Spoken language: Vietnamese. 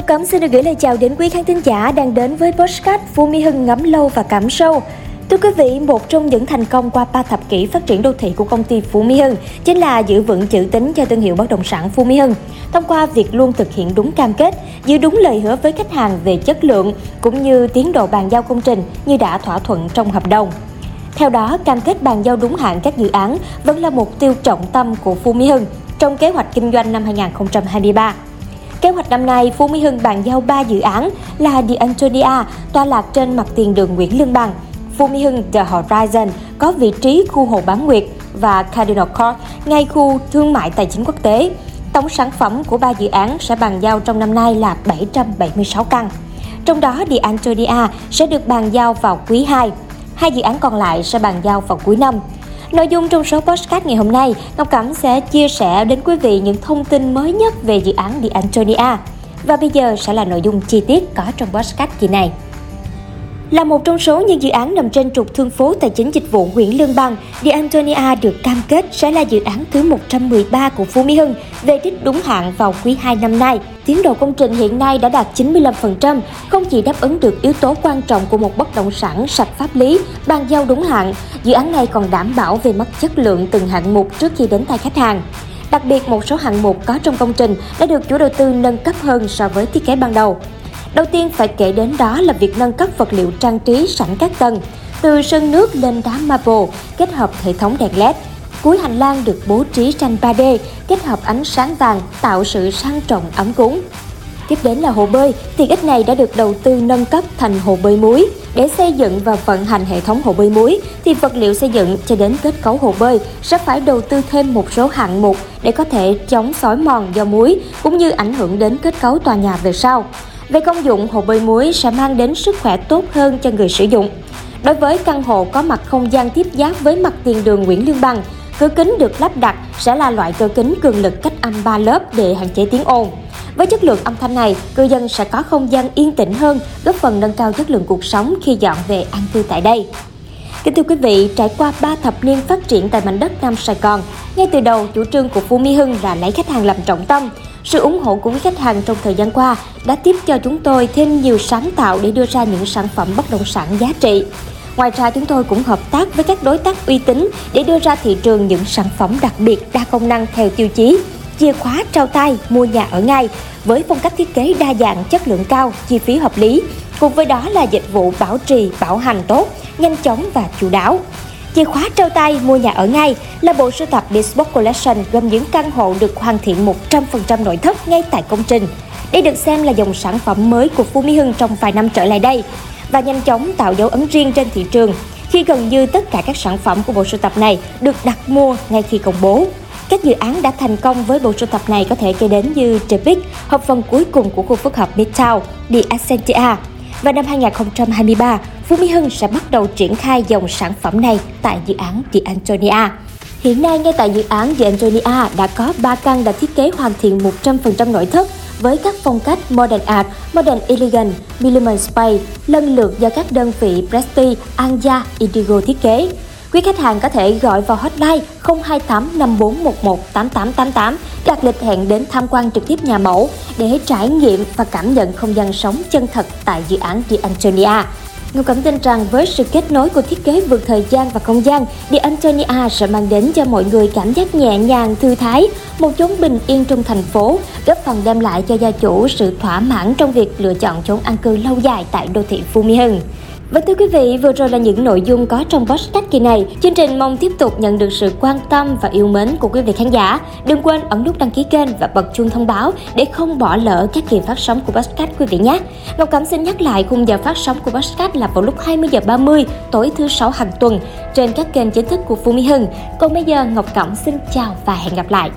Ngọc Cẩm xin được gửi lời chào đến quý khán thính giả đang đến với podcast Phú Mỹ Hưng ngắm lâu và cảm sâu. Thưa quý vị, một trong những thành công qua 3 thập kỷ phát triển đô thị của công ty Phú Mỹ Hưng chính là giữ vững chữ tín cho thương hiệu bất động sản Phú Mỹ Hưng, thông qua việc luôn thực hiện đúng cam kết, giữ đúng lời hứa với khách hàng về chất lượng cũng như tiến độ bàn giao công trình như đã thỏa thuận trong hợp đồng. Theo đó, cam kết bàn giao đúng hạn các dự án vẫn là mục tiêu trọng tâm của Phú Mỹ Hưng trong kế hoạch kinh doanh năm 2023. Kế hoạch năm nay, Phú Mỹ Hưng bàn giao 3 dự án là The Antonia, tọa lạc trên mặt tiền đường Nguyễn Lương Bằng, Phú Mỹ Hưng The Horizon có vị trí khu Hồ Bán Nguyệt và Cardinal Court ngay khu thương mại tài chính quốc tế. Tổng sản phẩm của 3 dự án sẽ bàn giao trong năm nay là 776 căn. Trong đó, The Antonia sẽ được bàn giao vào quý 2. 2 dự án còn lại sẽ bàn giao vào cuối năm. Nội dung trong số podcast ngày hôm nay, Ngọc Cẩm sẽ chia sẻ đến quý vị những thông tin mới nhất về dự án The Antonia. Và bây giờ sẽ là nội dung chi tiết có trong podcast kỳ này. Là một trong số những dự án nằm trên trục thương phố tài chính dịch vụ Nguyễn Lương Bằng, The Antonia được cam kết sẽ là dự án thứ 113 của Phú Mỹ Hưng, về đích đúng hạn vào quý 2 năm nay. Tiến độ công trình hiện nay đã đạt 95%, không chỉ đáp ứng được yếu tố quan trọng của một bất động sản sạch pháp lý, bàn giao đúng hạn, dự án này còn đảm bảo về mặt chất lượng từng hạng mục trước khi đến tay khách hàng. Đặc biệt, một số hạng mục có trong công trình đã được chủ đầu tư nâng cấp hơn so với thiết kế ban đầu. Đầu tiên phải kể đến đó là việc nâng cấp vật liệu trang trí sẵn các tầng, từ sơn nước lên đá marble, kết hợp hệ thống đèn LED. Cuối hành lang được bố trí tranh 3D, kết hợp ánh sáng vàng tạo sự sang trọng ấm cúng. Tiếp đến là hồ bơi, tiện ích này đã được đầu tư nâng cấp thành hồ bơi muối. Để xây dựng và vận hành hệ thống hồ bơi muối thì vật liệu xây dựng cho đến kết cấu hồ bơi sẽ phải đầu tư thêm một số hạng mục để có thể chống xói mòn do muối cũng như ảnh hưởng đến kết cấu tòa nhà về sau. Về công dụng, hồ bơi muối sẽ mang đến sức khỏe tốt hơn cho người sử dụng. Đối với căn hộ có mặt không gian tiếp giáp với mặt tiền đường Nguyễn Lương Bằng, cửa kính được lắp đặt sẽ là loại cửa kính cường lực cách âm 3 lớp để hạn chế tiếng ồn. Với chất lượng âm thanh này, cư dân sẽ có không gian yên tĩnh hơn, góp phần nâng cao chất lượng cuộc sống khi dọn về an cư tại đây. Kính thưa quý vị, trải qua 3 thập niên phát triển tại mảnh đất Nam Sài Gòn, ngay từ đầu chủ trương của Phú Mỹ Hưng là lấy khách hàng làm trọng tâm. Sự ủng hộ của khách hàng trong thời gian qua đã tiếp cho chúng tôi thêm nhiều sáng tạo để đưa ra những sản phẩm bất động sản giá trị. Ngoài ra, chúng tôi cũng hợp tác với các đối tác uy tín để đưa ra thị trường những sản phẩm đặc biệt đa công năng theo tiêu chí chìa khóa trao tay mua nhà ở ngay, với phong cách thiết kế đa dạng, chất lượng cao, chi phí hợp lý, cùng với đó là dịch vụ bảo trì, bảo hành tốt, nhanh chóng và chu đáo. Chìa khóa trao tay mua nhà ở ngay là bộ sưu tập Bespoke Collection gồm những căn hộ được hoàn thiện 100% nội thất ngay tại công trình. Đây được xem là dòng sản phẩm mới của Phú Mỹ Hưng trong vài năm trở lại đây và nhanh chóng tạo dấu ấn riêng trên thị trường khi gần như tất cả các sản phẩm của bộ sưu tập này được đặt mua ngay khi công bố. Các dự án đã thành công với bộ sưu tập này có thể kể đến như The Brix, hợp phần cuối cùng của khu phức hợp Biztown, The Ascentia. Và năm 2023, Phú Mỹ Hưng sẽ bắt đầu triển khai dòng sản phẩm này tại dự án The Antonia. Hiện nay, ngay tại dự án The Antonia đã có 3 căn đã thiết kế hoàn thiện 100% nội thất với các phong cách Modern Art, Modern Elegant, Minimal Space, lần lượt do các đơn vị Presti, Anja, Indigo thiết kế. Quý khách hàng có thể gọi vào hotline 028 5411 8888 đặt lịch hẹn đến tham quan trực tiếp nhà mẫu để trải nghiệm và cảm nhận không gian sống chân thật tại dự án The Antonia. Ngọc Cẩm tin rằng với sự kết nối của thiết kế vượt thời gian và không gian, The Antonia sẽ mang đến cho mọi người cảm giác nhẹ nhàng, thư thái, một chốn bình yên trong thành phố, góp phần đem lại cho gia chủ sự thỏa mãn trong việc lựa chọn chốn an cư lâu dài tại đô thị Phú Mỹ Hưng. Và thưa quý vị, vừa rồi là những nội dung có trong podcast kỳ này. Chương trình mong tiếp tục nhận được sự quan tâm và yêu mến của quý vị khán giả. Đừng quên ấn nút đăng ký kênh và bật chuông thông báo để không bỏ lỡ các kỳ phát sóng của podcast quý vị nhé. Ngọc Cẩm xin nhắc lại khung giờ phát sóng của podcast là vào lúc 20h30 tối thứ 6 hàng tuần trên các kênh chính thức của Phú Mỹ Hưng. Còn bây giờ Ngọc Cẩm xin chào và hẹn gặp lại.